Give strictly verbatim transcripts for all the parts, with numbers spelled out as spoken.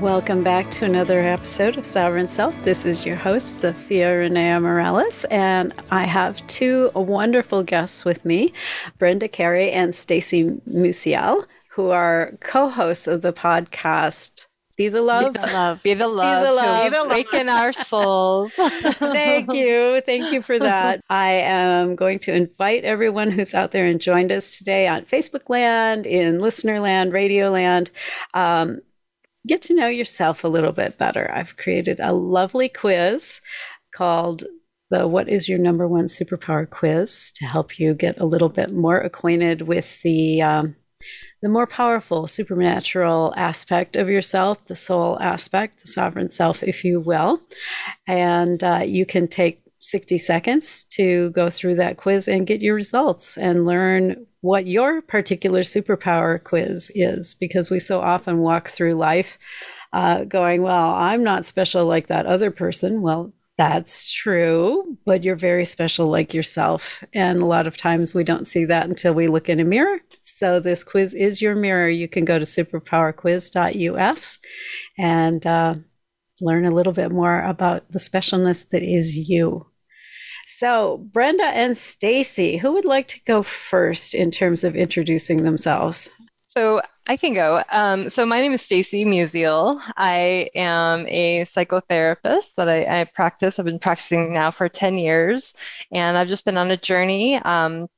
Welcome back to another episode of Sovereign Self. This is your host, Zofia Renea Morales, and I have two wonderful guests with me, Brenda Carey and Stacy Musial, who are co-hosts of the podcast Be the Love. Be the Love. Be the Love. Be the Love. Be the Love. Awaken our souls. Thank you. Thank you for that. I am going to invite everyone who's out there and joined us today on Facebook land, in listener land, radio land. Um, get to know yourself a little bit better. I've created a lovely quiz called the What is Your Number One Superpower Quiz to help you get a little bit more acquainted with the um, the more powerful supernatural aspect of yourself, the soul aspect, the sovereign self, if you will. And uh, you can take sixty seconds to go through that quiz and get your results and learn what your particular superpower quiz is, because we so often walk through life uh, going, well, I'm not special like that other person. Well, that's true, but you're very special like yourself. And a lot of times we don't see that until we look in a mirror. So this quiz is your mirror. You can go to superpower quiz dot U S and uh, learn a little bit more about the specialness that is you. So Brenda and Stacy, who would like to go first in terms of introducing themselves? So I can go. Um, so my name is Stacy Musial. I am a psychotherapist that I, I practice. I've been practicing now for ten years, and I've just been on a journey. Um,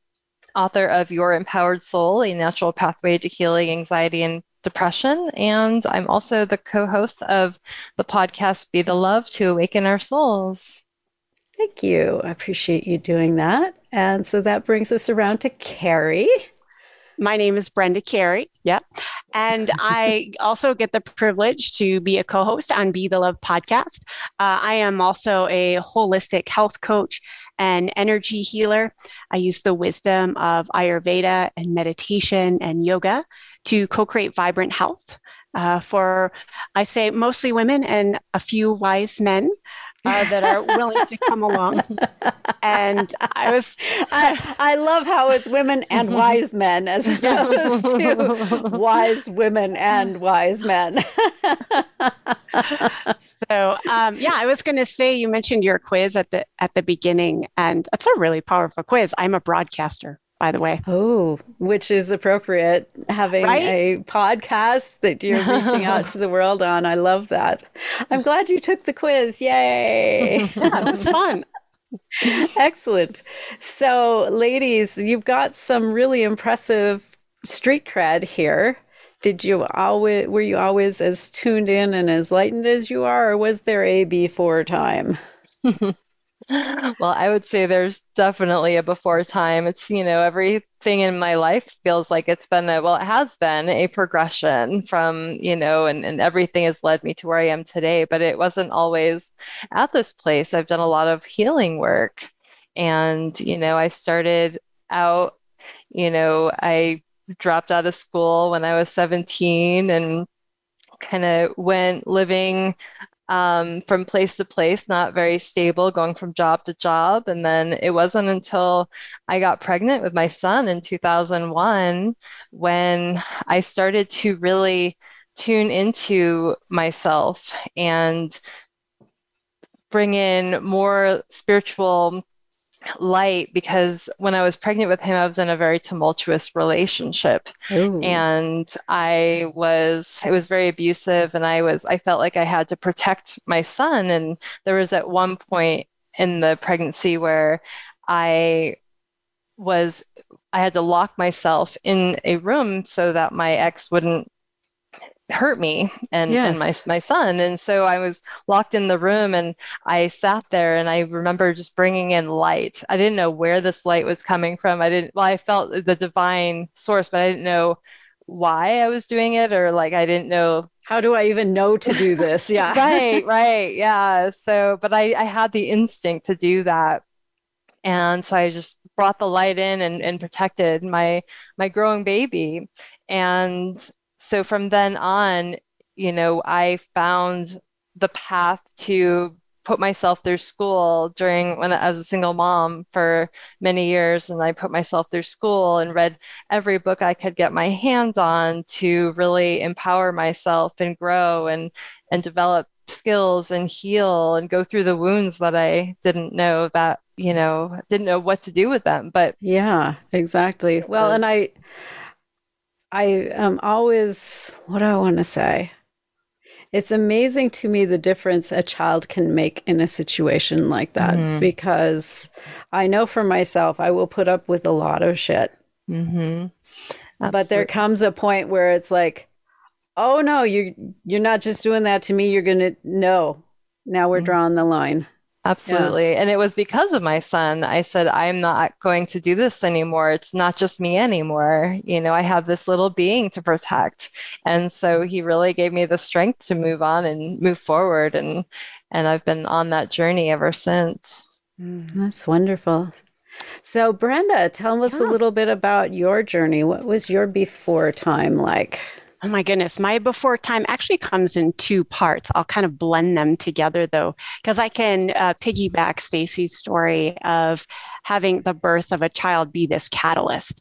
author of Your Empowered Soul, A Natural Pathway to Healing Anxiety and Depression. And I'm also the co-host of the podcast, Be the Love, to Awaken Our Souls. Thank you. I appreciate you doing that. And so that brings us around to Carrie. My name is Brenda Carey. Yep. And I also get the privilege to be a co-host on Be the Love podcast. Uh, I am also a holistic health coach and energy healer. I use the wisdom of Ayurveda and meditation and yoga to co-create vibrant health uh, for, I say, mostly women and a few wise men. Uh, that are willing to come along. And I was... I, I love how it's women and wise men as opposed to wise women and wise men. So, um, yeah, I was going to say, you mentioned your quiz at the at the beginning, and that's a really powerful quiz. I'm a broadcaster, by the way. Oh, which is appropriate, having right? a podcast that you're reaching out to the world on. I love that. I'm glad you took the quiz. Yay. That was fun. Excellent. So, ladies, you've got some really impressive street cred here. Did you always, were you always as tuned in and as lightened as you are, or was there a before time? Well, I would say there's definitely a before time. It's, you know, everything in my life feels like it's been a, well, it has been a progression from, you know, and, and everything has led me to where I am today, but it wasn't always at this place. I've done a lot of healing work, and, you know, I started out, you know, I dropped out of school when I was seventeen and kind of went living Um, from place to place, not very stable, going from job to job. And then it wasn't until I got pregnant with my son in two thousand one when I started to really tune into myself and bring in more spiritual light, because when I was pregnant with him, I was in a very tumultuous relationship. Ooh. And I was, it was very abusive, and I was, I felt like I had to protect my son. And there was at one point in the pregnancy where I was, I had to lock myself in a room so that my ex wouldn't hurt me and, yes. and my my son. And so I was locked in the room, and I sat there, and I remember just bringing in light. I didn't know where this light was coming from. I didn't, well, I felt the divine source, but I didn't know why I was doing it, or like, I didn't know. How do I even know to do this? Yeah. right. Right. Yeah. So, but I, I had the instinct to do that. And so I just brought the light in and, and protected my my growing baby. And so from then on, you know, I found the path to put myself through school during when I was a single mom for many years. And I put myself through school and read every book I could get my hands on to really empower myself and grow and, and develop skills and heal and go through the wounds that I didn't know that, you know, didn't know what to do with them. But yeah, exactly. Well, and I, I am always, what do I want to say? It's amazing to me the difference a child can make in a situation like that, mm-hmm. because I know for myself, I will put up with a lot of shit. Mm-hmm. But there comes a point where it's like, oh no, you, you're not just doing that to me. You're going to no. Now we're mm-hmm. drawing the line. Absolutely. Yeah. And it was because of my son. I said, I'm not going to do this anymore. It's not just me anymore. You know, I have this little being to protect. And so he really gave me the strength to move on and move forward. And, and I've been on that journey ever since. Mm, that's wonderful. So Brenda, tell us yeah. a little bit about your journey. What was your before time like? Oh my goodness. My before time actually comes in two parts. I'll kind of blend them together though, because I can uh, piggyback Stacy's story of having the birth of a child be this catalyst.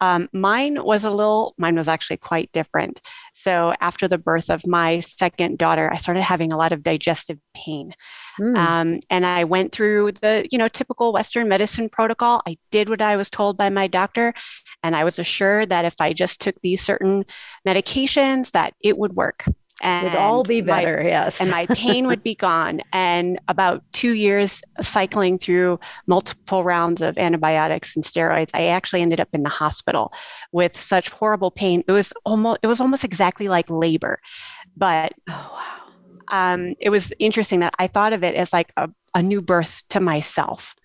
Um, mine was a little, mine was actually quite different. So after the birth of my second daughter, I started having a lot of digestive pain. Mm. Um, and I went through the, you know, typical Western medicine protocol. I did what I was told by my doctor. And I was assured that if I just took these certain medications, that it would work. And it would all be better, my, yes. and my pain would be gone. And about two years cycling through multiple rounds of antibiotics and steroids, I actually ended up in the hospital with such horrible pain. It was almost, it was almost exactly like labor. But oh, wow. um, it was interesting that I thought of it as like a, a new birth to myself.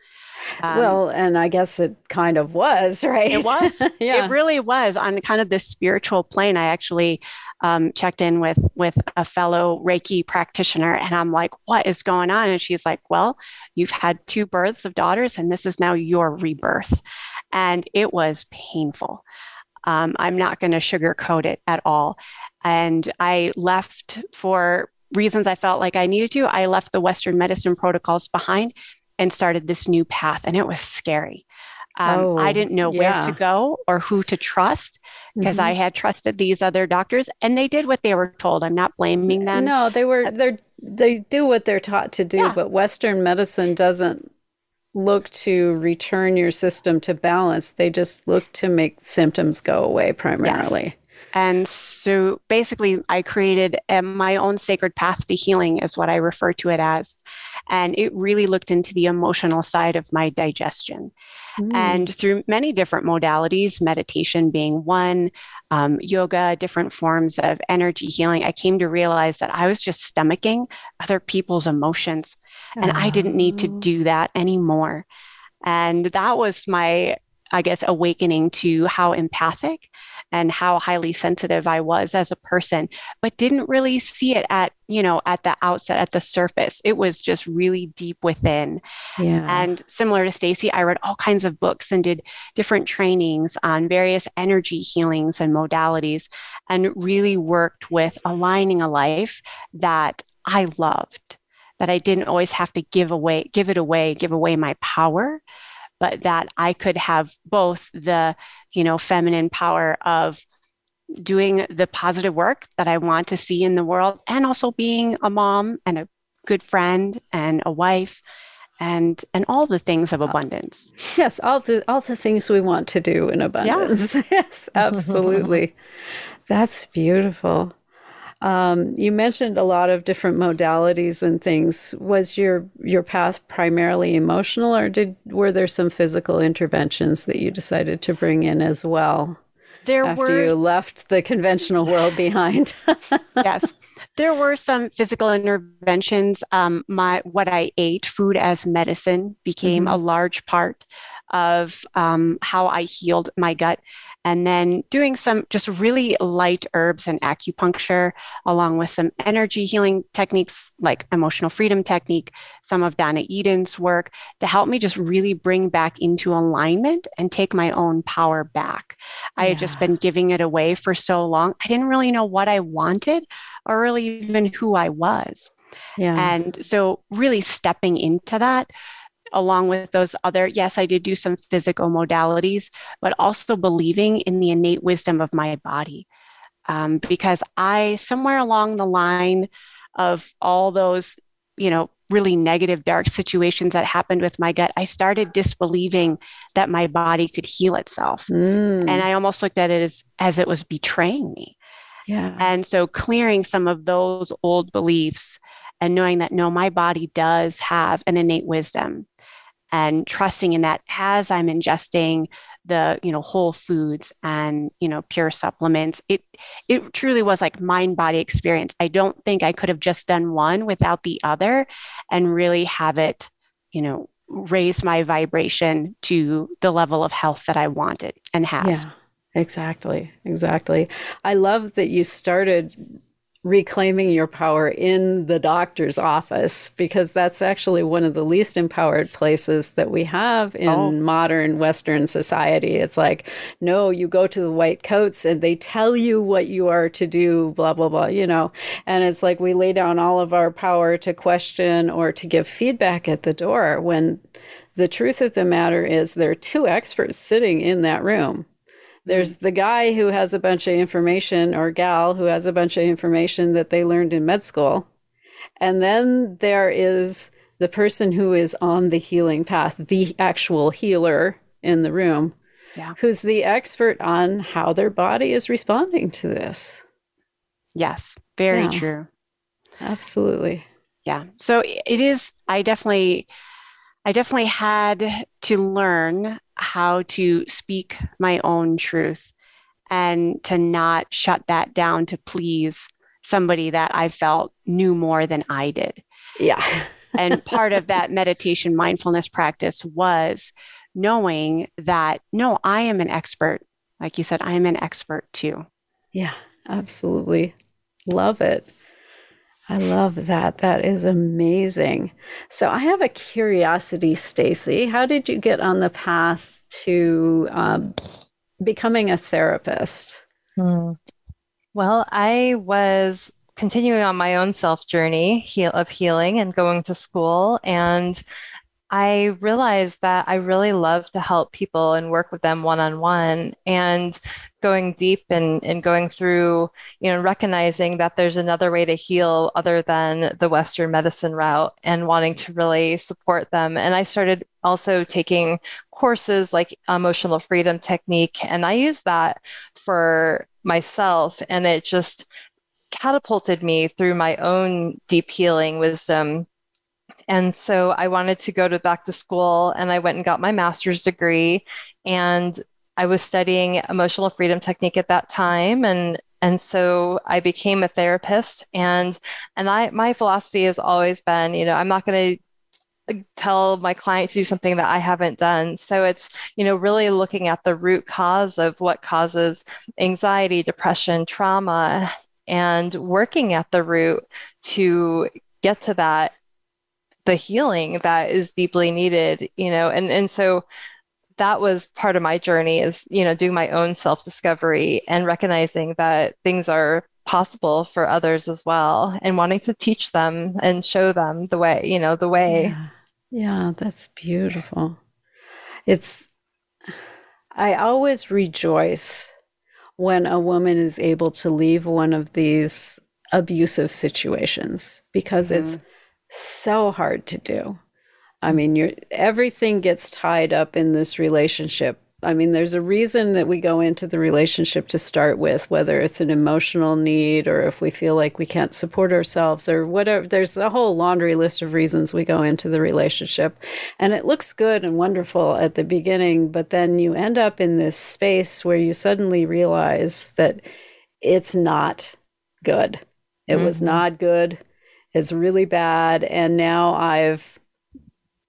Um, well, and I guess it kind of was, right? It was. yeah. It really was on kind of this spiritual plane. I actually um, checked in with with a fellow Reiki practitioner and I'm like, what is going on? And she's like, well, you've had two births of daughters and this is now your rebirth. And it was painful. Um, I'm not going to sugarcoat it at all. And I left for reasons I felt like I needed to. I left the Western medicine protocols behind and started this new path. And it was scary. Um, oh, I didn't know yeah. where to go or who to trust because mm-hmm. I had trusted these other doctors and they did what they were told. I'm not blaming them. No, they were, they're, they do what they're taught to do, yeah. but Western medicine doesn't look to return your system to balance. They just look to make symptoms go away primarily. Yes. And so basically I created a, my own sacred path to healing is what I refer to it as. And it really looked into the emotional side of my digestion. Mm. And through many different modalities, meditation being one, um, yoga, different forms of energy healing, I came to realize that I was just stomaching other people's emotions. Oh. And I didn't need to do that anymore. And that was my, I guess, awakening to how empathic and how highly sensitive I was as a person, but didn't really see it at, you know, at the outset, at the surface. It was just really deep within. Yeah. And similar to Stacy, I read all kinds of books and did different trainings on various energy healings and modalities and really worked with aligning a life that I loved, that I didn't always have to give away, give it away, give away my power, but that I could have both the, you know, feminine power of doing the positive work that I want to see in the world and also being a mom and a good friend and a wife and and all the things of abundance. Yes, all the all the things we want to do in abundance. Yes, yes, absolutely. That's beautiful. Um, you mentioned a lot of different modalities and things. Was your your path primarily emotional, or did were there some physical interventions that you decided to bring in as well? There after were... you left the conventional world behind. Yes, there were some physical interventions. Um, my what I ate, food as medicine, became mm-hmm. a large part of um, how I healed my gut, and then doing some just really light herbs and acupuncture, along with some energy healing techniques like emotional freedom technique, some of Donna Eden's work to help me just really bring back into alignment and take my own power back. Yeah. I had just been giving it away for so long. I didn't really know what I wanted or really even who I was. Yeah. And so really stepping into that, along with those other, yes, I did do some physical modalities, but also believing in the innate wisdom of my body. Um, because I, somewhere along the line of all those, you know, really negative, dark situations that happened with my gut, I started disbelieving that my body could heal itself. Mm. And I almost looked at it as, as it was betraying me. Yeah. And so clearing some of those old beliefs and knowing that, no, my body does have an innate wisdom, and trusting in that as I'm ingesting the, you know, whole foods and, you know, pure supplements, it, it truly was like mind body experience. I don't think I could have just done one without the other and really have it, you know, raise my vibration to the level of health that I wanted and have. Yeah, exactly. Exactly. I love that you started reclaiming your power in the doctor's office, because that's actually one of the least empowered places that we have in oh. modern Western society. It's like, no, you go to the white coats and they tell you what you are to do, blah, blah, blah, you know. And it's like we lay down all of our power to question or to give feedback at the door, when the truth of the matter is there are two experts sitting in that room. There's the guy who has a bunch of information, or gal who has a bunch of information that they learned in med school. And then there is the person who is on the healing path, the actual healer in the room, yeah. who's the expert on how their body is responding to this. Yes, very yeah. true. Absolutely. Yeah. So it is, I definitely... I definitely had to learn how to speak my own truth and to not shut that down to please somebody that I felt knew more than I did. Yeah. And part of that meditation mindfulness practice was knowing that, no, I am an expert. Like you said, I'm an expert too. Yeah, absolutely. Love it. I love that. That is amazing. So I have a curiosity, Stacy. How did you get on the path to um, becoming a therapist? Hmm. Well, I was continuing on my own self journey heal- of healing and going to school. And I realized that I really love to help people and work with them one-on-one, and going deep and, and going through, you know, recognizing that there's another way to heal other than the Western medicine route, and wanting to really support them. And I started also taking courses like Emotional Freedom Technique, and I used that for myself, and it just catapulted me through my own deep healing wisdom. And so I wanted to go to back to school, and I went and got my master's degree, and I was studying emotional freedom technique at that time. And, and so I became a therapist, and, and I, my philosophy has always been, you know, I'm not going to tell my client to do something that I haven't done. So it's, you know, really looking at the root cause of what causes anxiety, depression, trauma, and working at the root to get to that, the healing that is deeply needed, you know, and, and so that was part of my journey is, you know, doing my own self-discovery and recognizing that things are possible for others as well, and wanting to teach them and show them the way, you know, the way. Yeah, yeah, that's beautiful. It's, I always rejoice when a woman is able to leave one of these abusive situations, because mm-hmm. it's so hard to do. I mean, you're, everything gets tied up in this relationship. I mean, there's a reason that we go into the relationship to start with, whether it's an emotional need or if we feel like we can't support ourselves or whatever. There's a whole laundry list of reasons we go into the relationship. And it looks good and wonderful at the beginning, but then you end up in this space where you suddenly realize that it's not good. It mm-hmm. was not good. It's really bad. And now I've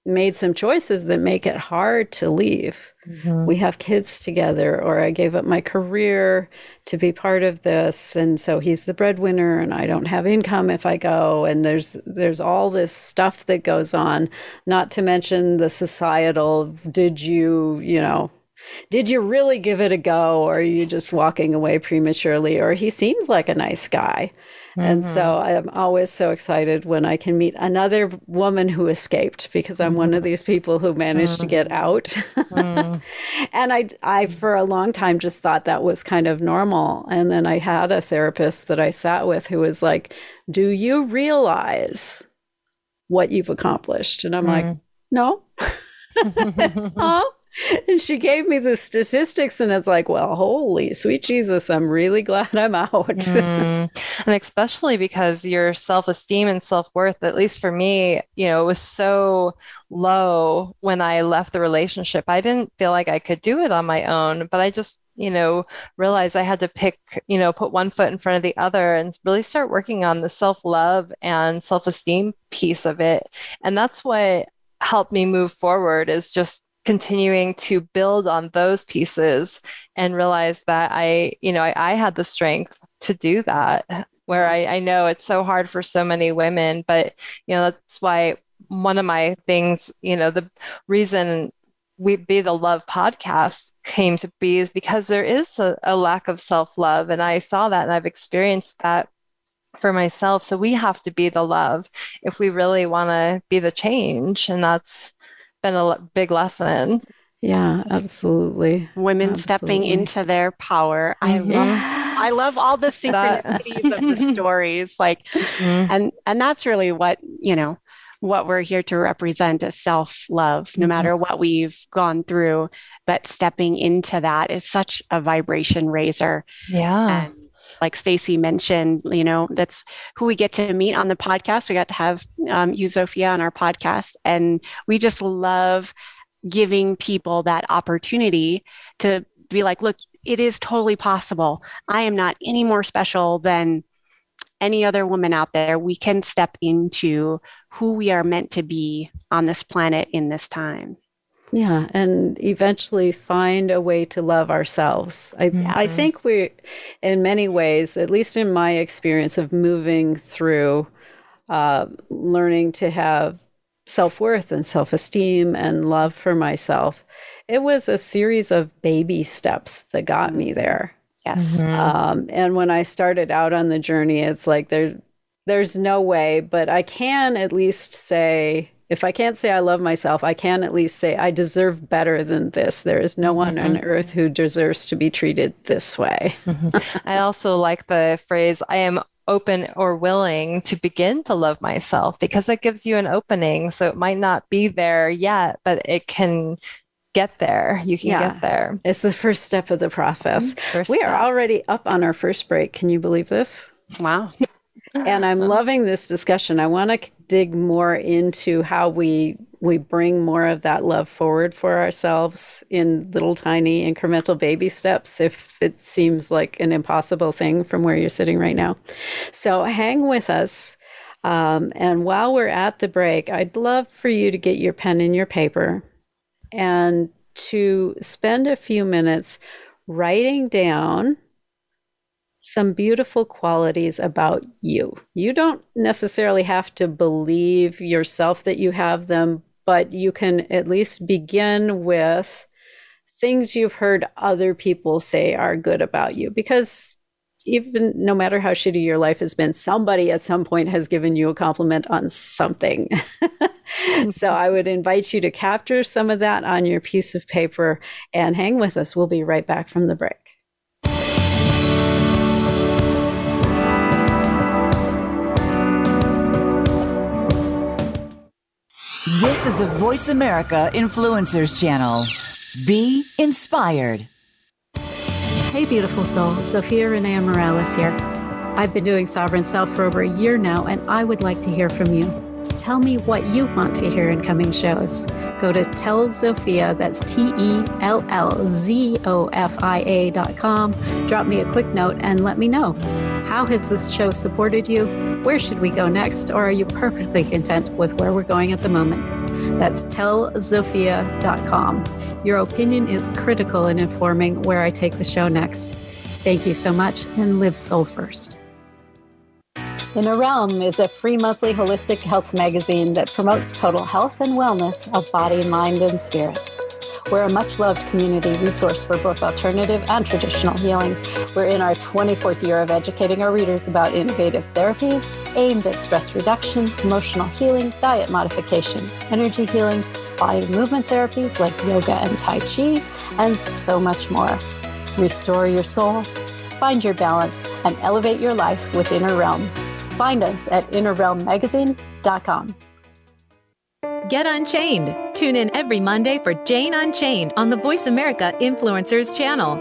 made some choices that make it hard to leave. Mm-hmm. We have kids together, or I gave up my career to be part of this. And so he's the breadwinner and I don't have income if I go. And there's, there's all this stuff that goes on, not to mention the societal, did you, you know, did you really give it a go? Or are you just walking away prematurely? Or he seems like a nice guy. Mm-hmm. And so I'm always so excited when I can meet another woman who escaped, because I'm mm-hmm. one of these people who managed mm-hmm. to get out. mm-hmm. And I, I, for a long time, just thought that was kind of normal. And then I had a therapist that I sat with who was like, do you realize what you've accomplished? And I'm mm-hmm. like, no. Huh? And she gave me the statistics, and it's like, well, holy sweet Jesus, I'm really glad I'm out. mm. And especially because your self-esteem and self-worth, at least for me, you know, it was so low when I left the relationship. I didn't feel like I could do it on my own, but I just, you know, realized I had to pick, you know, put one foot in front of the other and really start working on the self-love and self-esteem piece of it. And that's what helped me move forward, is just continuing to build on those pieces and realize that I, you know, I, I had the strength to do that, where I, I know it's so hard for so many women, but, you know, that's why one of my things, you know, the reason we Be the Love podcast came to be is because there is a, a lack of self-love. And I saw that, and I've experienced that for myself. So we have to be the love if we really want to be the change. And that's been a big lesson. Yeah, absolutely. Women absolutely. Stepping into their power. I love, yes. I love all the synchronicities of the stories, like, mm-hmm. and and that's really what, you know, what we're here to represent is self-love, no matter what we've gone through. But stepping into that is such a vibration raiser. Yeah. And like Stacy mentioned, you know, that's who we get to meet on the podcast. We got to have um, you, Zofia, on our podcast. And we just love giving people that opportunity to be like, look, it is totally possible. I am not any more special than any other woman out there. We can step into who we are meant to be on this planet in this time. Yeah. And eventually find a way to love ourselves. I, yes. I think we, in many ways, at least in my experience of moving through uh, learning to have self-worth and self-esteem and love for myself, it was a series of baby steps that got me there. Yes. Mm-hmm. Um, and when I started out on the journey, it's like there, there's no way, but I can at least say, if I can't say I love myself, I can at least say I deserve better than this. There is no one mm-hmm. on earth who deserves to be treated this way. mm-hmm. I also like the phrase, I am open or willing to begin to love myself, because it gives you an opening. So it might not be there yet, but it can get there. You can yeah. get there. It's the first step of the process. First we are step. Already up on our first break. Can you believe this? Wow. And I'm loving this discussion. I want to dig more into how we we bring more of that love forward for ourselves in little tiny incremental baby steps, if it seems like an impossible thing from where you're sitting right now. So hang with us. Um, and while we're at the break, I'd love for you to get your pen and your paper and to spend a few minutes writing down some beautiful qualities about you. You don't necessarily have to believe yourself that you have them, but you can at least begin with things you've heard other people say are good about you. Because even no matter how shitty your life has been, somebody at some point has given you a compliment on something. So I would invite you to capture some of that on your piece of paper and hang with us. We'll be right back from the break. This is the Voice America Influencers Channel. Be inspired. Hey, beautiful soul. Zofia Renea Morales here. I've been doing Sovereign Self for over a year now, and I would like to hear from you. Tell me what you want to hear in coming shows. Go to TellZofia, that's T E L L Z O F I A dot com. Drop me a quick note and let me know. How has this show supported you? Where should we go next? Or are you perfectly content with where we're going at the moment? That's tell Zofia dot com. Your opinion is critical in informing where I take the show next. Thank you so much, and live soul first. Inner Realm is a free monthly holistic health magazine that promotes total health and wellness of body, mind, and spirit. We're a much-loved community resource for both alternative and traditional healing. We're in our twenty-fourth year of educating our readers about innovative therapies aimed at stress reduction, emotional healing, diet modification, energy healing, body movement therapies like yoga and tai chi, and so much more. Restore your soul, find your balance, and elevate your life with Inner Realm. Find us at inner realm magazine dot com. Get Unchained. Tune in every Monday for Jane Unchained on the Voice America Influencers Channel,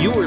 You are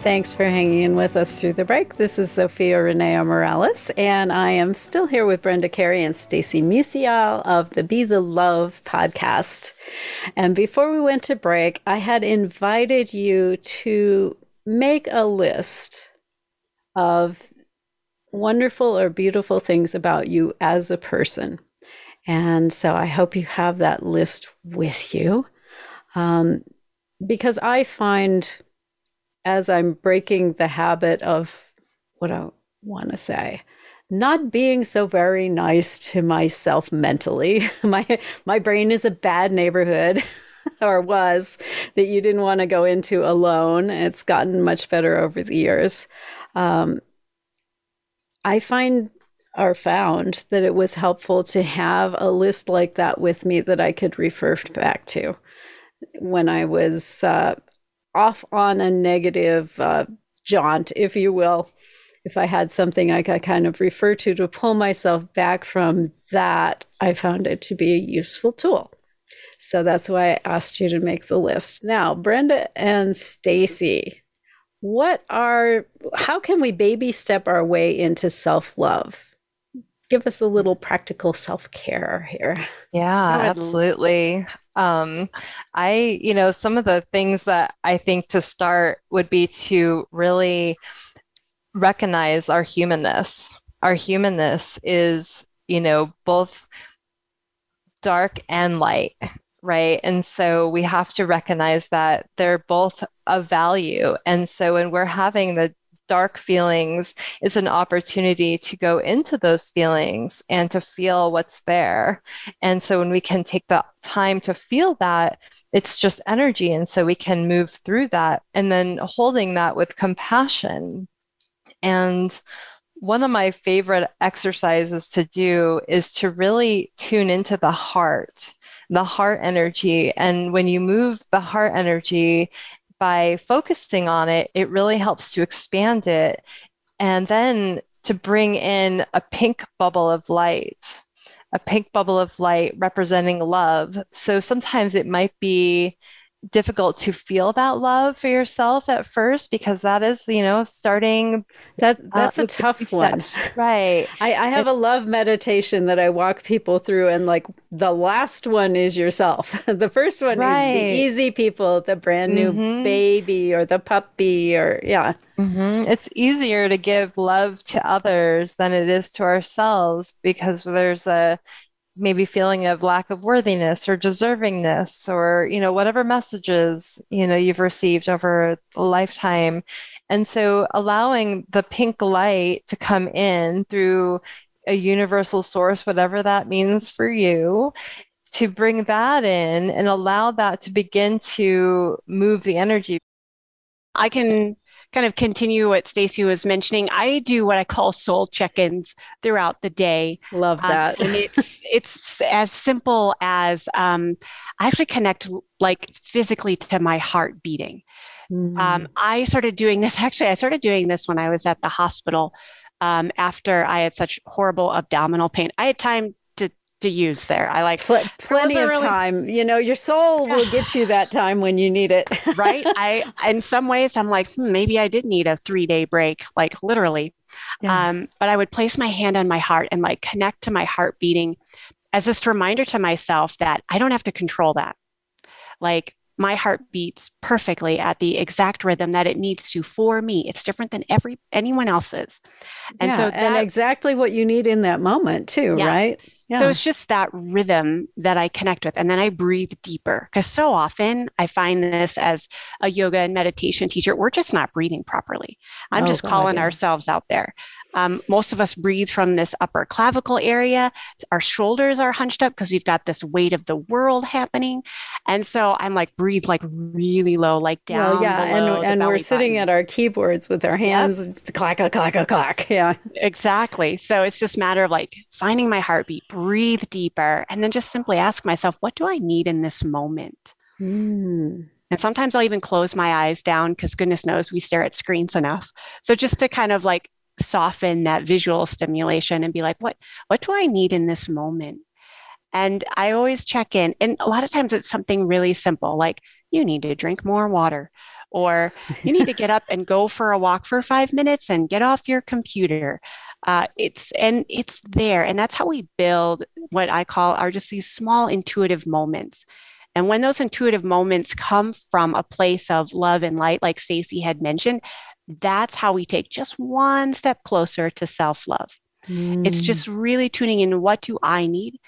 Thanks for hanging in with us through the break. This is Zofia Renea Morales, and I am still here with Brenda Carey and Stacy Musial of the Be the Love podcast. And before we went to break, I had invited you to make a list of wonderful or beautiful things about you as a person. And so I hope you have that list with you, um, because I find, as I'm breaking the habit of what I want to say, not being so very nice to myself mentally. My my brain is a bad neighborhood, or was, that you didn't want to go into alone. It's gotten much better over the years. Um, I find or found that it was helpful to have a list like that with me that I could refer back to when I was Uh, off on a negative uh, jaunt, if you will. If I had something I could kind of refer to to pull myself back from that, I found it to be a useful tool. So that's why I asked you to make the list. Now, Brenda and Stacy, what are, how can we baby step our way into self-love? Give us a little practical self-care here. Yeah, absolutely. Um, I, you know, some of the things that I think to start would be to really recognize our humanness. Our humanness is, you know, both dark and light, right? And so we have to recognize that they're both of value. And so when we're having the dark feelings, is an opportunity to go into those feelings and to feel what's there. And so when we can take the time to feel that, it's just energy. And so we can move through that, and then holding that with compassion. And one of my favorite exercises to do is to really tune into the heart, the heart energy. And when you move the heart energy, by focusing on it, it really helps to expand it, and then to bring in a pink bubble of light, a pink bubble of light representing love. So sometimes it might be difficult to feel that love for yourself at first, because that is, you know, starting. That's that's uh, a tough one. Right. I, I have it, a love meditation that I walk people through, and like the last one is yourself. The first one right. is the easy people, the brand new mm-hmm. baby or the puppy or yeah. Mm-hmm. It's easier to give love to others than it is to ourselves, because there's a maybe feeling of lack of worthiness or deservingness, or, you know, whatever messages, you know, you've received over a lifetime. And so allowing the pink light to come in through a universal source, whatever that means for you, to bring that in and allow that to begin to move the energy. I can kind of continue what Stacy was mentioning. I do what I call soul check-ins throughout the day. Love that. Um, and it's, it's as simple as um, I actually connect like physically to my heart beating. Mm. Um, I started doing this, actually, I started doing this when I was at the hospital um, after I had such horrible abdominal pain. I had time to use there. I like Pl- plenty of really... time, you know, your soul will get you that time when you need it. Right. I, in some ways I'm like, hmm, maybe I did need a three day break, like literally. Yeah. Um, but I would place my hand on my heart and like connect to my heart beating as this reminder to myself that I don't have to control that. Like my heart beats perfectly at the exact rhythm that it needs to for me. It's different than every, anyone else's. And yeah, so that, and exactly what you need in that moment too. Yeah. Right. Yeah. So it's just that rhythm that I connect with. And then I breathe deeper, because so often I find this as a yoga and meditation teacher, we're just not breathing properly. I'm oh, just God, calling yeah. ourselves out there. Um, most of us breathe from this upper clavicle area. Our shoulders are hunched up because we've got this weight of the world happening. And so I'm like, breathe like really low, like down. Well, yeah, and, and we're sitting button. at our keyboards with our hands. Yep. It's clack, clack, clack, clack. Yeah, exactly. So it's just a matter of like finding my heartbeat, breathe deeper, and then just simply ask myself, what do I need in this moment? Mm. And sometimes I'll even close my eyes down because goodness knows we stare at screens enough. So just to kind of like soften that visual stimulation and be like, what, what do I need in this moment? And I always check in. And a lot of times it's something really simple, like you need to drink more water, or you need to get up and go for a walk for five minutes and get off your computer. Uh, it's, and it's there. And that's how we build what I call are just these small intuitive moments. And when those intuitive moments come from a place of love and light, like Stacy had mentioned, that's how we take just one step closer to self-love. Mm. It's just really tuning in, what do I need?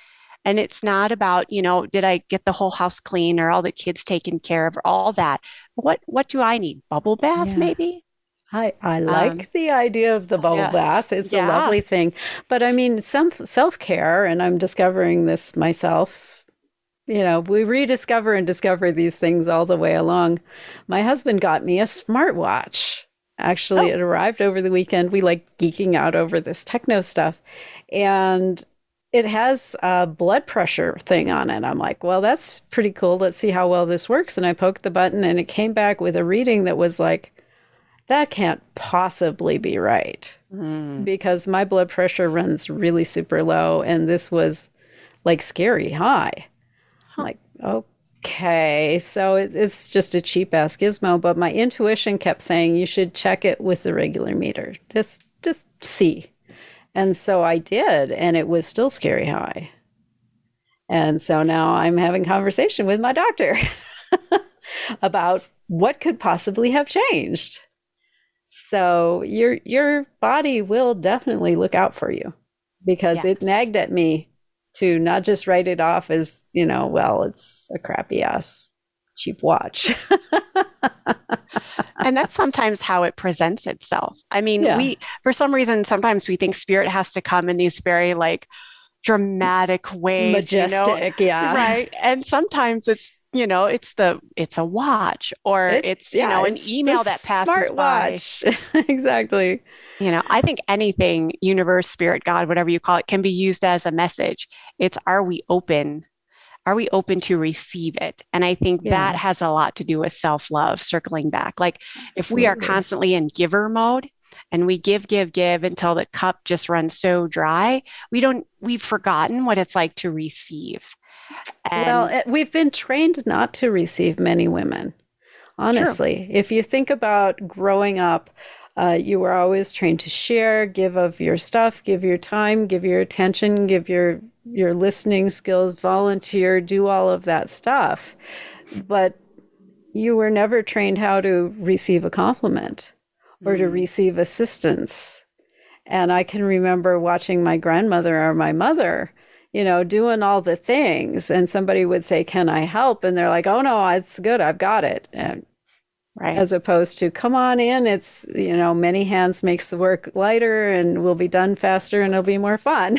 And it's not about, you know, did I get the whole house clean or all the kids taken care of or all that? What what do I need? Bubble bath, yeah. maybe? I, I like um, the idea of the bubble yeah. bath. It's yeah. a lovely thing. But I mean, some self-care, and I'm discovering this myself, you know, we rediscover and discover these things all the way along. My husband got me a smartwatch. Actually, oh. it arrived over the weekend. We like geeking out over this techno stuff. And it has a blood pressure thing on it. I'm like, well, that's pretty cool. Let's see how well this works. And I poked the button and it came back with a reading that was like, that can't possibly be right. Mm. Because my blood pressure runs really super low. And this was like scary high. Huh. I'm like, oh. Okay, so it's, it's just a cheap-ass gizmo, but my intuition kept saying you should check it with the regular meter. Just just see. And so I did, and it was still scary high. And so now I'm having conversation with my doctor about what could possibly have changed. So your your body will definitely look out for you, because yes. it nagged at me to not just write it off as, you know, well, it's a crappy ass cheap watch. And that's sometimes how it presents itself. I mean, yeah. we, for some reason, sometimes we think spirit has to come in these very like dramatic ways. Majestic, you know? Yeah. Right. And sometimes it's, you know, it's the, it's a watch, or it's, it's you yeah, know, an email that passes by. Exactly. You know, I think anything, universe, spirit, God, whatever you call it, can be used as a message. It's, are we open? Are we open to receive it? And I think yeah. that has a lot to do with self-love, circling back. Like if Absolutely. we are constantly in giver mode and we give, give, give until the cup just runs so dry, we don't, we've forgotten what it's like to receive. And well, we've been trained not to receive, many women. Honestly, true. If you think about growing up, Uh, you were always trained to share, give of your stuff, give your time, give your attention, give your your listening skills, volunteer, do all of that stuff. But you were never trained how to receive a compliment or to receive assistance. And I can remember watching my grandmother or my mother, you know, doing all the things, and somebody would say, can I help? And they're like, oh no, it's good, I've got it. And right. As opposed to, come on in, it's, you know, many hands makes the work lighter, and we'll be done faster, and it'll be more fun.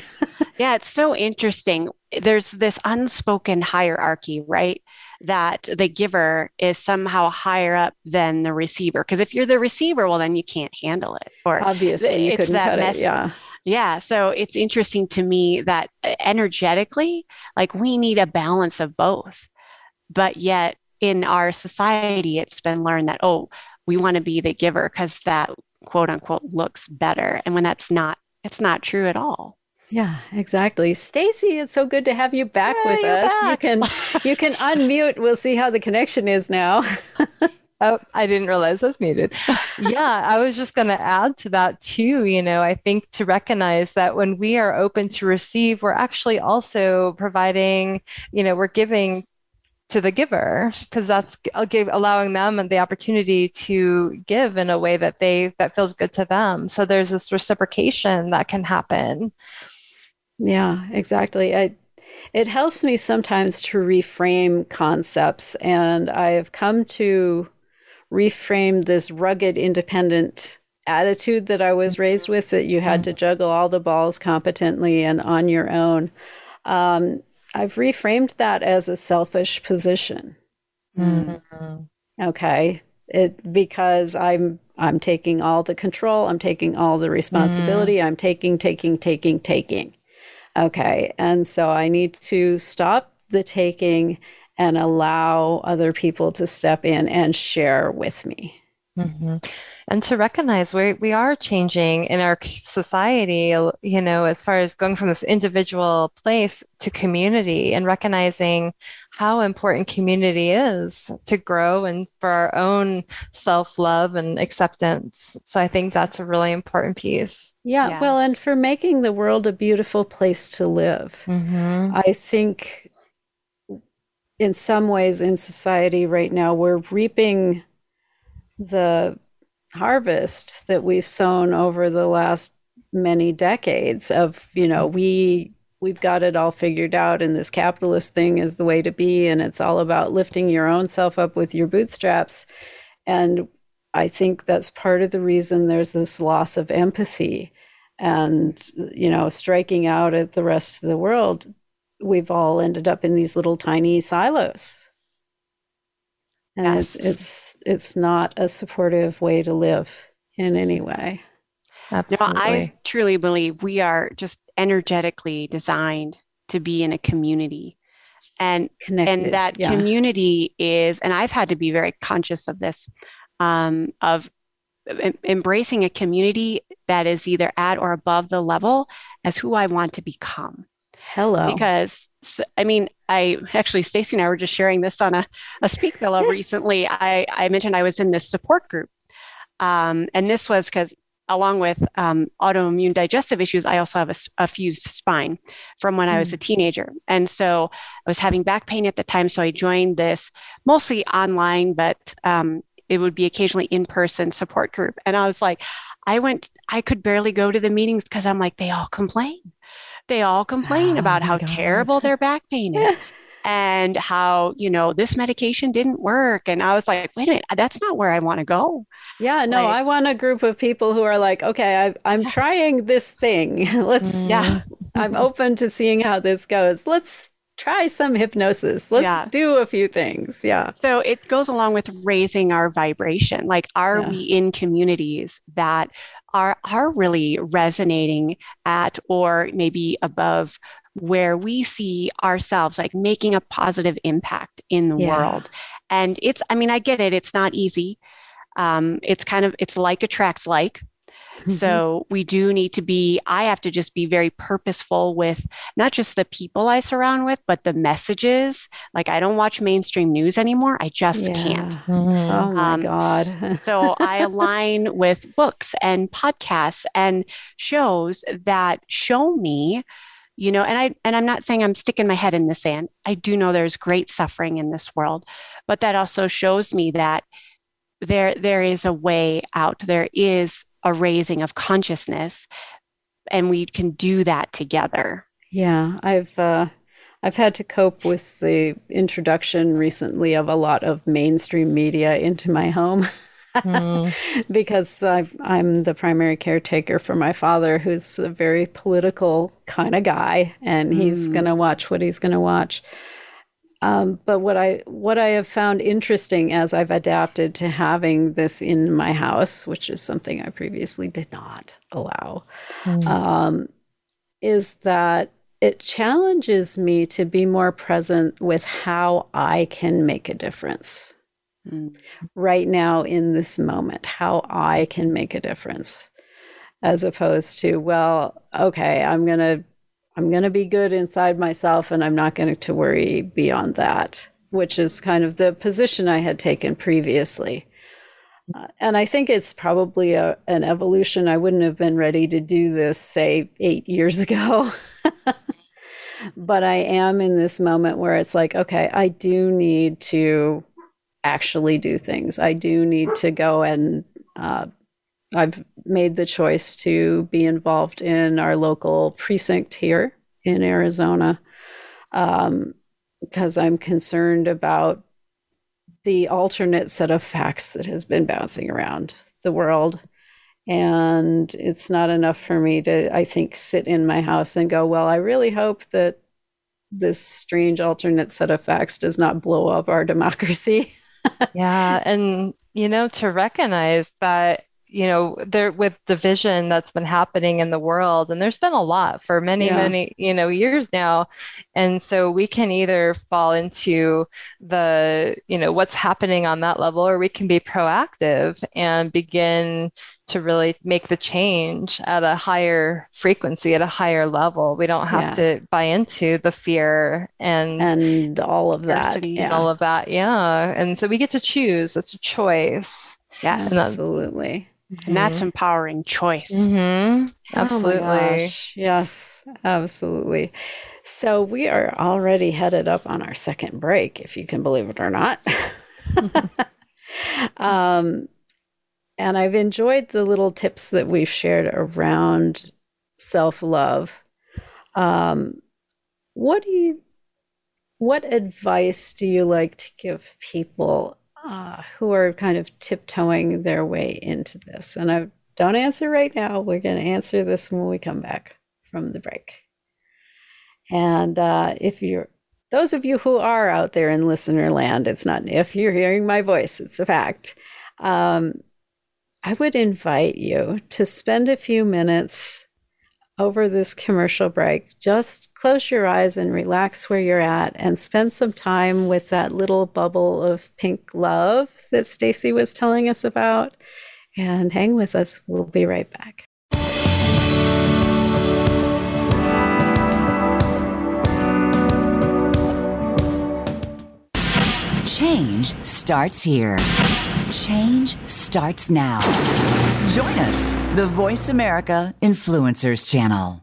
Yeah, it's so interesting. There's this unspoken hierarchy, right? That the giver is somehow higher up than the receiver. Because if you're the receiver, well, then you can't handle it. Or obviously, you couldn't cut it, yeah. Yeah. So it's interesting to me that energetically, like, we need a balance of both. But yet, in our society, it's been learned that, oh, we want to be the giver because that, quote unquote, looks better. And when that's not, it's not true at all. Yeah, exactly. Stacy, it's so good to have you back yeah, with us. Back. You can you can unmute. We'll see how the connection is now. Oh, I didn't realize I was muted. Yeah, I was just going to add to that too. You know, I think to recognize that when we are open to receive, we're actually also providing, you know, we're giving to the giver, because that's I'll give, allowing them the opportunity to give in a way that they that feels good to them. So there's this reciprocation that can happen. Yeah, exactly. I, it helps me sometimes to reframe concepts. And I've come to reframe this rugged, independent attitude that I was raised with, that you had mm-hmm. to juggle all the balls competently and on your own. Um, I've reframed that as a selfish position. Mm-hmm. Okay. It, because I'm I'm taking all the control. I'm taking all the responsibility. Mm-hmm. I'm taking, taking, taking, taking. Okay. And so I need to stop the taking and allow other people to step in and share with me. Mm-hmm. And to recognize we we are changing in our society, you know, as far as going from this individual place to community, and recognizing how important community is to grow and for our own self-love and acceptance. So I think that's a really important piece. Yeah. Yes. Well, and for making the world a beautiful place to live. Mm-hmm. I think in some ways in society right now, we're reaping the harvest that we've sown over the last many decades of, you know, we we've got it all figured out, and this capitalist thing is the way to be, and it's all about lifting your own self up with your bootstraps. And I think that's part of the reason there's this loss of empathy and, you know, striking out at the rest of the world. We've all ended up in these little tiny silos. And yes. it's, it's it's not a supportive way to live in any way. Absolutely. No, I truly believe we are just energetically designed to be in a community. And, Connected, and that yeah. community is, and I've had to be very conscious of this, um, of em- embracing a community that is either at or above the level as who I want to become. Hello. Because, I mean, I actually, Stacy and I were just sharing this on a, a Speak the Love recently. I, I mentioned I was in this support group. Um, and this was because along with um, autoimmune digestive issues, I also have a, a fused spine from when mm. I was a teenager. And so I was having back pain at the time. So I joined this mostly online, but um, it would be occasionally in-person support group. And I was like, I went, I could barely go to the meetings because I'm like, they all complain. They all complain oh, about how God. terrible their back pain is and how, you know, this medication didn't work. And I was like, wait a minute, that's not where I want to go. Yeah, no, like, I want a group of people who are like, okay, I, I'm trying this thing. Let's, yeah, I'm open to seeing how this goes. Let's try some hypnosis. Let's yeah. do a few things. Yeah. So it goes along with raising our vibration. Like, are yeah. we in communities that are are really resonating at or maybe above where we see ourselves, like making a positive impact in the yeah. world? And it's, I mean, I get it. It's not easy. Um, it's kind of, it's like attracts like. Mm-hmm. So we do need to be, I have to just be very purposeful with not just the people I surround with, but the messages. Like, I don't watch mainstream news anymore. I just yeah. can't. Mm-hmm. Oh my um, God. So I align with books and podcasts and shows that show me, you know, and I, and I'm not saying I'm sticking my head in the sand. I do know there's great suffering in this world, but that also shows me that there, there is a way out. There is a raising of consciousness, and we can do that together. Yeah, I've uh, I've had to cope with the introduction recently of a lot of mainstream media into my home mm. because I, I'm the primary caretaker for my father, who's a very political kind of guy, and mm. he's going to watch what he's going to watch. Um, but what I what I have found interesting as I've adapted to having this in my house, which is something I previously did not allow, mm. um, is that it challenges me to be more present with how I can make a difference mm. right now in this moment, how I can make a difference, as opposed to, well, okay, I'm going to I'm going to be good inside myself, and I'm not going to worry beyond that, which is kind of the position I had taken previously. Uh, and I think it's probably a, an evolution. I wouldn't have been ready to do this, say, eight years ago. But I am in this moment where it's like, okay, I do need to actually do things. I do need to go and uh, I've made the choice to be involved in our local precinct here in Arizona um, because I'm concerned about the alternate set of facts that has been bouncing around the world. And it's not enough for me to, I think, sit in my house and go, well, I really hope that this strange alternate set of facts does not blow up our democracy. Yeah. And, you know, to recognize that, you know, there with division that's been happening in the world, and there's been a lot for many, yeah. many, you know, years now. And so we can either fall into the, you know, what's happening on that level, or we can be proactive and begin to really make the change at a higher frequency, at a higher level. We don't have yeah. to buy into the fear and, and all of that, yeah. and all of that. Yeah. And so we get to choose. It's a choice. Yes, and absolutely. Mm-hmm. And that's empowering choice. Mm-hmm. Absolutely. Oh my gosh. Yes, absolutely. So we are already headed up on our second break, if you can believe it or not. Mm-hmm. um, and I've enjoyed the little tips that we've shared around self-love. Um, what do you, what advice do you like to give people Uh, who are kind of tiptoeing their way into this? And I don't answer right now. We're going to answer this when we come back from the break. And uh, if you're, those of you who are out there in listener land, it's not if you're hearing my voice, it's a fact. Um, I would invite you to spend a few minutes over this commercial break. Just close your eyes and relax where you're at, and spend some time with that little bubble of pink love that Stacy was telling us about, and hang with us. We'll be right back. Change starts here. Change starts now. Join us, the Voice America Influencers Channel.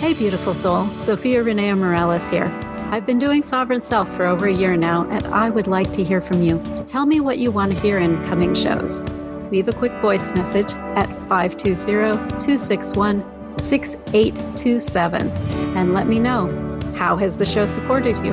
Hey, beautiful soul. Zofia Renea Morales here. I've been doing Sovereign Self for over a year now, and I would like to hear from you. Tell me what you want to hear in coming shows. Leave a quick voice message at five two zero, two six one, six eight two seven and let me know, how has the show supported you?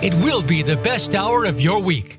it will be the best hour of your week.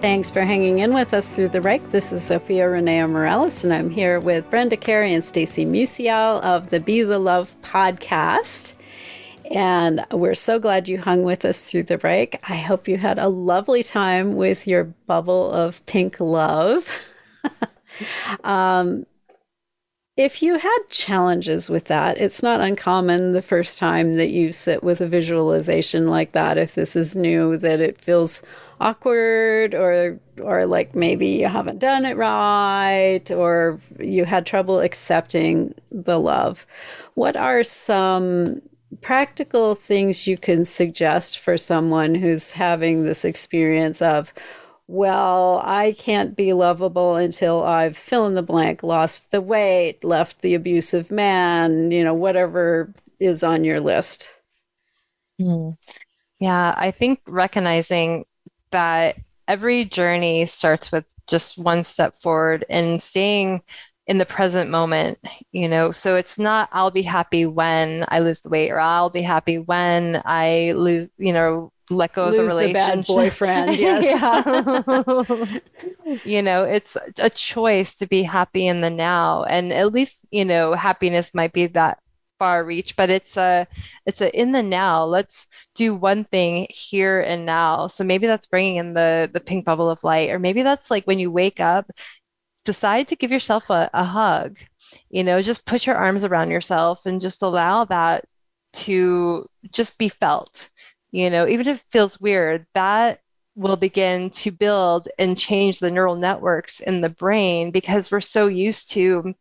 Thanks for hanging in with us through the break. This is Zofia Renea Morales, and I'm here with Brenda Carey and Stacy Musial of the Be the Love podcast. And we're so glad you hung with us through the break. I hope you had a lovely time with your bubble of pink love. um, if you had challenges with that, it's not uncommon the first time that you sit with a visualization like that, if this is new, that it feels awkward or or like maybe you haven't done it right or you had trouble accepting the love. What are some practical things you can suggest for someone who's having this experience of, well, I can't be lovable until I've fill in the blank, lost the weight, left the abusive man, you know, whatever is on your list? Mm. Yeah, I think recognizing that every journey starts with just one step forward and staying in the present moment, you know, so it's not, I'll be happy when I lose the weight or I'll be happy when I lose, you know, let go lose of the relationship. Lose the bad boyfriend, yes. You know, it's a choice to be happy in the now. And at least, you know, happiness might be that far reach, but it's a, it's a in the now. Let's do one thing here and now. So maybe that's bringing in the the pink bubble of light, or maybe that's like when you wake up, decide to give yourself a, a hug, you know, just put your arms around yourself and just allow that to just be felt, you know, even if it feels weird, that will begin to build and change the neural networks in the brain because we're so used to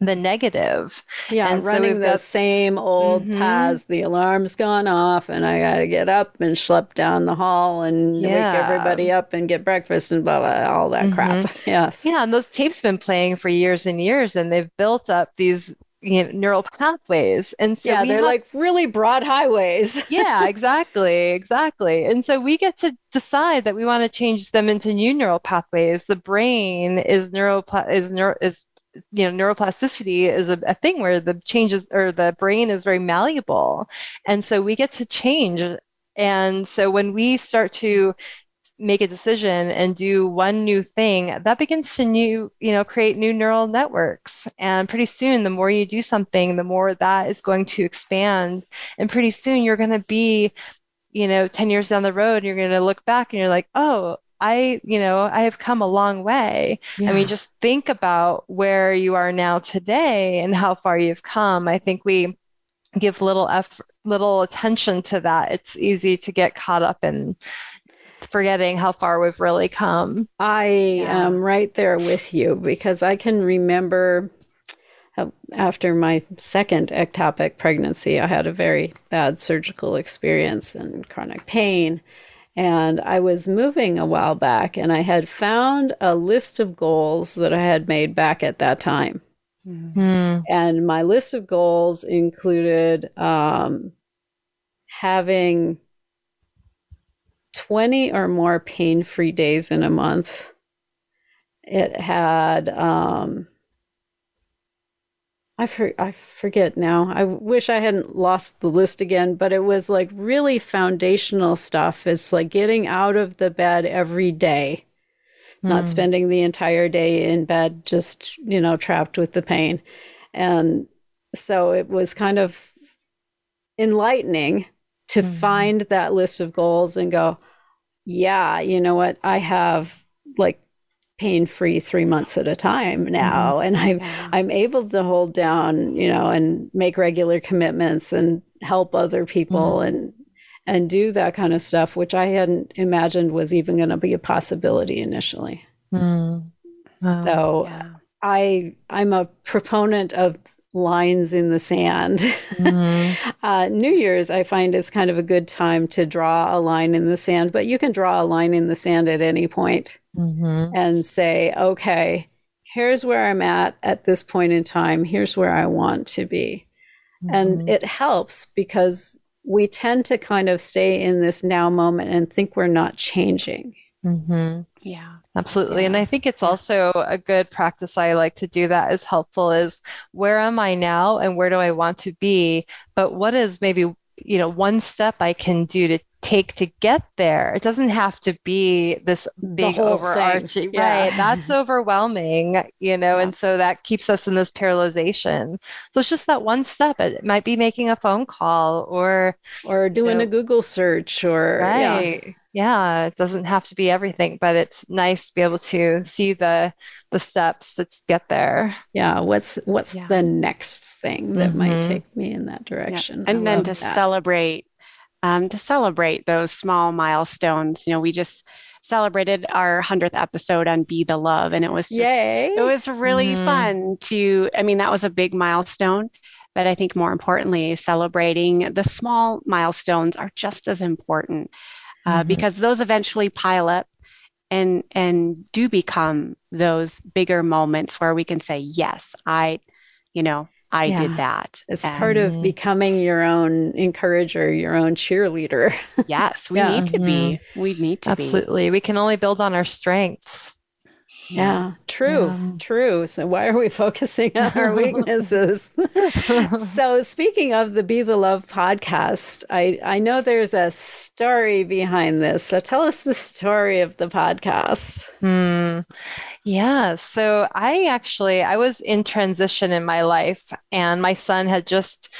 the negative. Yeah, and running so the got, same old mm-hmm. paths. The alarm's gone off and I got to get up and schlep down the hall and yeah. wake everybody up and get breakfast and blah, blah, all that mm-hmm. crap. Yes. Yeah, and those tapes have been playing for years and years and they've built up these, you know, neural pathways. And so yeah, they're have, like really broad highways. Yeah, exactly. Exactly. And so we get to decide that we want to change them into new neural pathways. The brain is neural, is neural, is you know, neuroplasticity is a, a thing where the changes or the brain is very malleable. And so we get to change. And so when we start to make a decision and do one new thing, that begins to new, you know, create new neural networks. And pretty soon, the more you do something, the more that is going to expand. And pretty soon you're going to be, you know, ten years down the road, you're going to look back and you're like, oh, I, you know, I have come a long way. Yeah. I mean, just think about where you are now today and how far you've come. I think we give little effort, little attention to that. It's easy to get caught up in forgetting how far we've really come. I yeah. am right there with you because I can remember after my second ectopic pregnancy, I had a very bad surgical experience and chronic pain. And I was moving a while back, and I had found a list of goals that I had made back at that time. Mm-hmm. And my list of goals included um, having twenty or more pain-free days in a month. It had... Um, I, for, I forget now. I wish I hadn't lost the list again, but it was like really foundational stuff. It's like getting out of the bed every day mm. not spending the entire day in bed, just, you know, trapped with the pain. And so it was kind of enlightening to mm. find that list of goals and go, yeah, you know what? I have like pain-free three months at a time now. Mm-hmm. And I'm, yeah. I'm able to hold down, you know, and make regular commitments and help other people mm-hmm. and, and do that kind of stuff, which I hadn't imagined was even going to be a possibility initially. Mm. Wow. So yeah. I, I'm a proponent of lines in the sand. Mm-hmm. uh, New Year's, I find, is kind of a good time to draw a line in the sand, but you can draw a line in the sand at any point mm-hmm. and say, okay, here's where I'm at at this point in time. Here's where I want to be. Mm-hmm. And it helps because we tend to kind of stay in this now moment and think we're not changing. Mm-hmm. Yeah. Absolutely. Yeah. And I think it's also a good practice I like to do that is helpful is where am I now and where do I want to be? But what is maybe, you know, one step I can do to take to get there? It doesn't have to be this big overarching, yeah. right? That's overwhelming, you know, yeah. and so that keeps us in this paralyzation. So it's just that one step. It might be making a phone call or, or doing you know, a Google search or, right. Yeah. Yeah, it doesn't have to be everything, but it's nice to be able to see the the steps to get there. Yeah, what's what's yeah. the next thing that mm-hmm. might take me in that direction? Yeah. And I then to that. celebrate, um, to celebrate those small milestones. You know, we just celebrated our hundredth episode on Be the Love, and it was just, Yay! it was really mm-hmm. fun to. I mean, that was a big milestone. But I think more importantly, celebrating the small milestones are just as important. Uh, mm-hmm. Because those eventually pile up and and do become those bigger moments where we can say, yes, I, you know, I yeah. did that. It's and part of becoming your own encourager, your own cheerleader. Yes, we yeah. need to be. Mm-hmm. We need to Absolutely. be. Absolutely. We can only build on our strengths. Yeah, yeah. True, yeah. true. So why are we focusing on our weaknesses? So speaking of the Be the Love podcast, I, I know there's a story behind this. So tell us the story of the podcast. Mm. Yeah. So I actually, I was in transition in my life and my son had just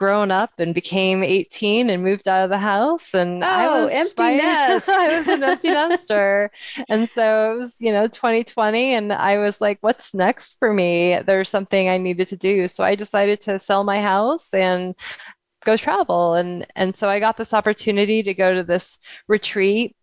grown up and became eighteen and moved out of the house. And oh, I was empty right, nest. I was an empty nester. And so it was, you know, twenty twenty. And I was like, what's next for me? There's something I needed to do. So I decided to sell my house and go travel. And, and so I got this opportunity to go to this retreat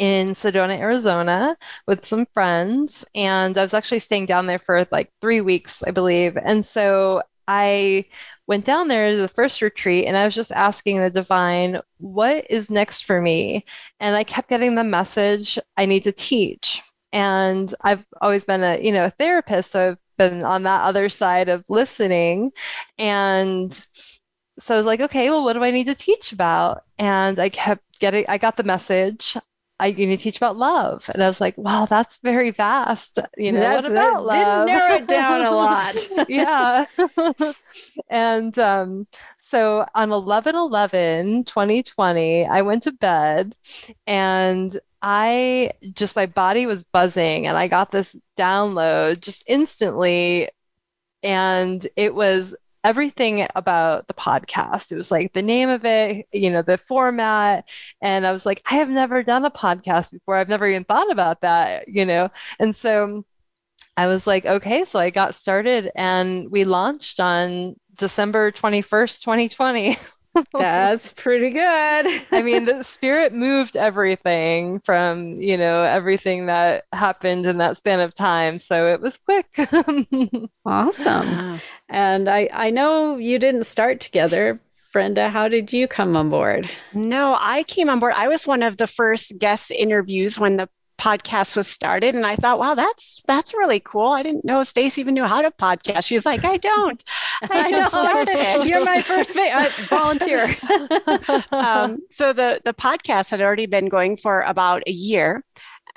in Sedona, Arizona with some friends. And I was actually staying down there for like three weeks, I believe. And so I went down there to the first retreat and I was just asking the divine, what is next for me? And I kept getting the message, I need to teach. And I've always been a, you know, a therapist. So I've been on that other side of listening. And so I was like, okay, well, what do I need to teach about? And I kept getting, I got the message. I, you need to teach about love. And I was like, wow, that's very vast. You know, that's what about it. love? Didn't narrow it down a lot. yeah. and um, so on eleven eleven twenty twenty, I went to bed and I just, my body was buzzing and I got this download just instantly. And it was everything about the podcast. It was like the name of it, you know, the format. And I was like, I have never done a podcast before. I've never even thought about that, you know? And so I was like, okay, so I got started and we launched on December twenty-first, twenty twenty. That's pretty good. I mean, the spirit moved everything from, you know, everything that happened in that span of time. So it was quick. Awesome. Yeah. And I, I know you didn't start together. Brenda, how did you come on board? No, I came on board. I was one of the first guest interviews when the podcast was started. And I thought, wow, that's, that's really cool. I didn't know Stacy even knew how to podcast. She's like, I don't, I don't. You're my first fa- volunteer. um, so the, the podcast had already been going for about a year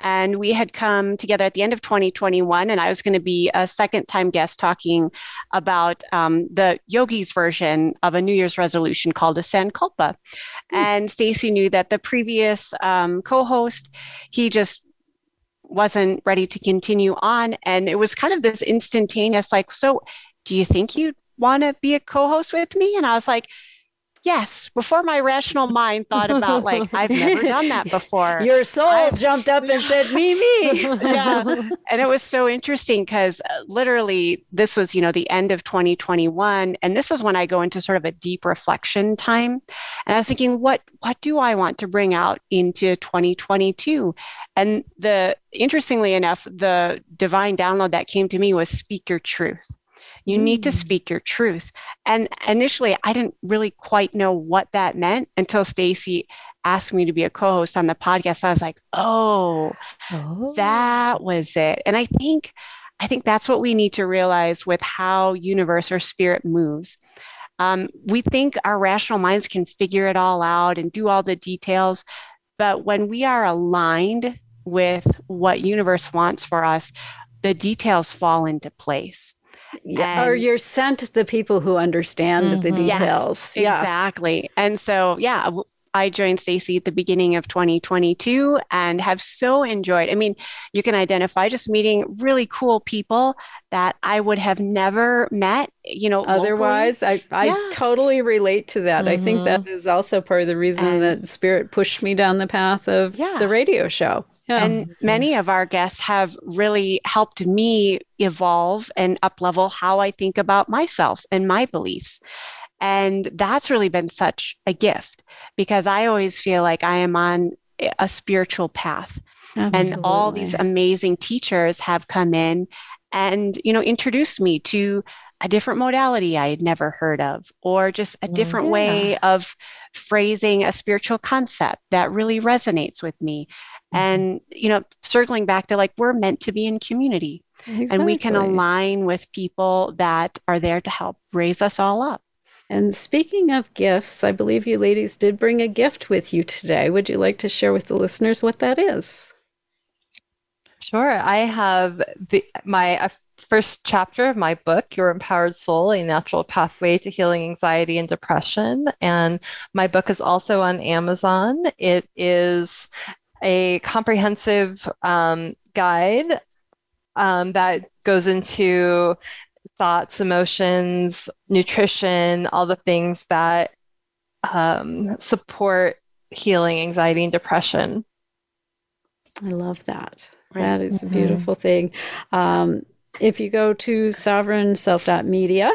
and we had come together at the end of twenty twenty-one. And I was going to be a second time guest talking about um, the yogi's version of a New Year's resolution called a Sankalpa. Mm. And Stacy knew that the previous um, co-host, he just wasn't ready to continue on. And it was kind of this instantaneous, like, so do you think you want to be a co-host with me? And I was like, yes, before my rational mind thought about, like, I've never done that before. Your soul I, jumped up and said, me, me. Yeah. And it was so interesting because literally this was, you know, the end of twenty twenty-one. And this is when I go into sort of a deep reflection time. And I was thinking, what, what do I want to bring out into twenty twenty-two? And the, interestingly enough, the divine download that came to me was speak your truth. You need to speak your truth. And initially, I didn't really quite know what that meant until Stacy asked me to be a co-host on the podcast. I was like, oh, oh, that was it. And I think, I think that's what we need to realize with how universe or spirit moves. Um, we think our rational minds can figure it all out and do all the details. But when we are aligned with what universe wants for us, the details fall into place. Yeah, and, or you're sent the people who understand mm-hmm. the details. Yes, yeah. Exactly. And so, yeah, I joined Stacy at the beginning of twenty twenty-two and have so enjoyed. I mean, you can identify just meeting really cool people that I would have never met, you know, otherwise. I, I yeah. totally relate to that. Mm-hmm. I think that is also part of the reason and, that spirit pushed me down the path of yeah. the radio show. Yeah. And many of our guests have really helped me evolve and up-level how I think about myself and my beliefs. And that's really been such a gift because I always feel like I am on a spiritual path. Absolutely. And all these amazing teachers have come in and, you know, introduced me to a different modality I had never heard of, or just a different yeah. way of phrasing a spiritual concept that really resonates with me. And, you know, circling back to like, we're meant to be in community. Exactly. And we can align with people that are there to help raise us all up. And speaking of gifts, I believe you ladies did bring a gift with you today. Would you like to share with the listeners what that is? Sure. I have the, my uh, first chapter of my book, Your Empowered Soul, A Natural Pathway to Healing Anxiety and Depression. And my book is also on Amazon. It is a comprehensive um, guide um, that goes into thoughts, emotions, nutrition, all the things that um, support healing anxiety and depression. I love that. Right. That is mm-hmm. a beautiful thing. Um, if you go to sovereign self dot media,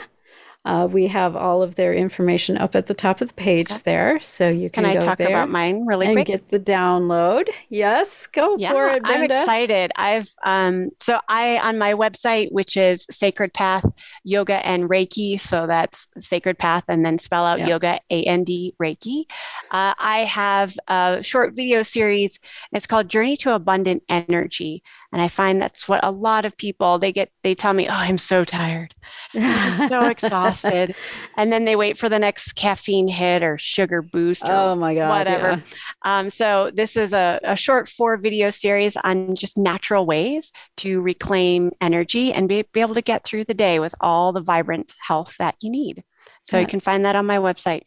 Uh, we have all of their information up at the top of the page okay. there. So you can, can go I talk there about mine really and quick? Get the download. Yes, go yeah, for it, Brenda. I'm excited. I've um, so I on my website, which is Sacred Path Yoga and Reiki. So that's Sacred Path and then spell out yeah. Yoga A N D Reiki. Uh, I have a short video series. It's called Journey to Abundant Energy. And I find that's what a lot of people, they get, they tell me, oh, I'm so tired. I'm so exhausted. And then they wait for the next caffeine hit or sugar boost or oh my God, whatever. Yeah. Um, so this is a, a short four video series on just natural ways to reclaim energy and be, be able to get through the day with all the vibrant health that you need. So yeah. you can find that on my website.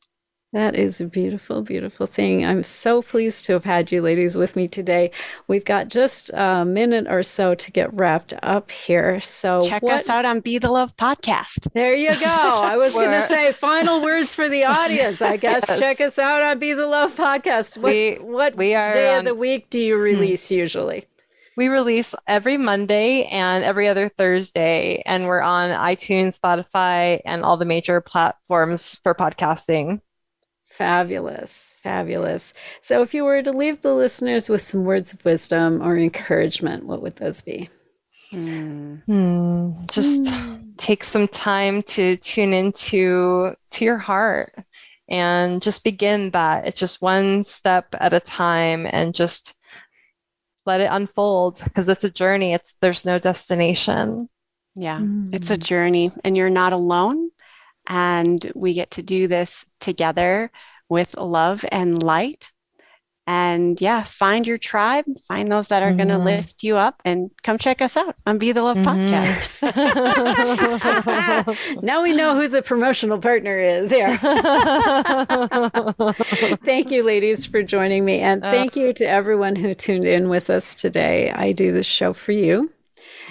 That is a beautiful, beautiful thing. I'm so pleased to have had you ladies with me today. We've got just a minute or so to get wrapped up here. So check what... us out on Be the Love podcast. There you go. I was going to say final words for the audience. I guess yes. Check us out on Be the Love podcast. What, we, what we are day on... of the week do you release hmm. usually? We release every Monday and every other Thursday, and we're on iTunes, Spotify, and all the major platforms for podcasting. Fabulous. Fabulous. So if you were to leave the listeners with some words of wisdom or encouragement, what would those be? Mm. Mm. Just mm. take some time to tune into to your heart and just begin that. It's just one step at a time and just let it unfold because it's a journey. It's there's no destination. Yeah, mm. it's a journey and you're not alone. And we get to do this together with love and light. And yeah, find your tribe, find those that are mm-hmm. going to lift you up, and come check us out on Be the Love mm-hmm. podcast. Now we know who the promotional partner is here. Thank you, ladies, for joining me. And thank you to everyone who tuned in with us today. I do this show for you.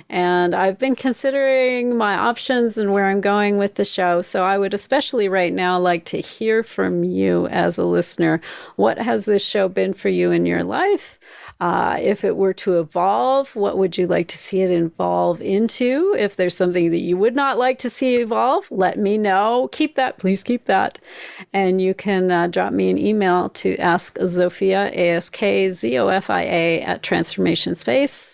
And I've been considering my options and where I'm going with the show. So I would especially right now like to hear from you as a listener. What has this show been for you in your life? Uh, if it were to evolve, what would you like to see it evolve into? If there's something that you would not like to see evolve, let me know. Keep that. Please keep that. And you can uh, drop me an email to askzofia, A S K Z O F I A, at transformationspace.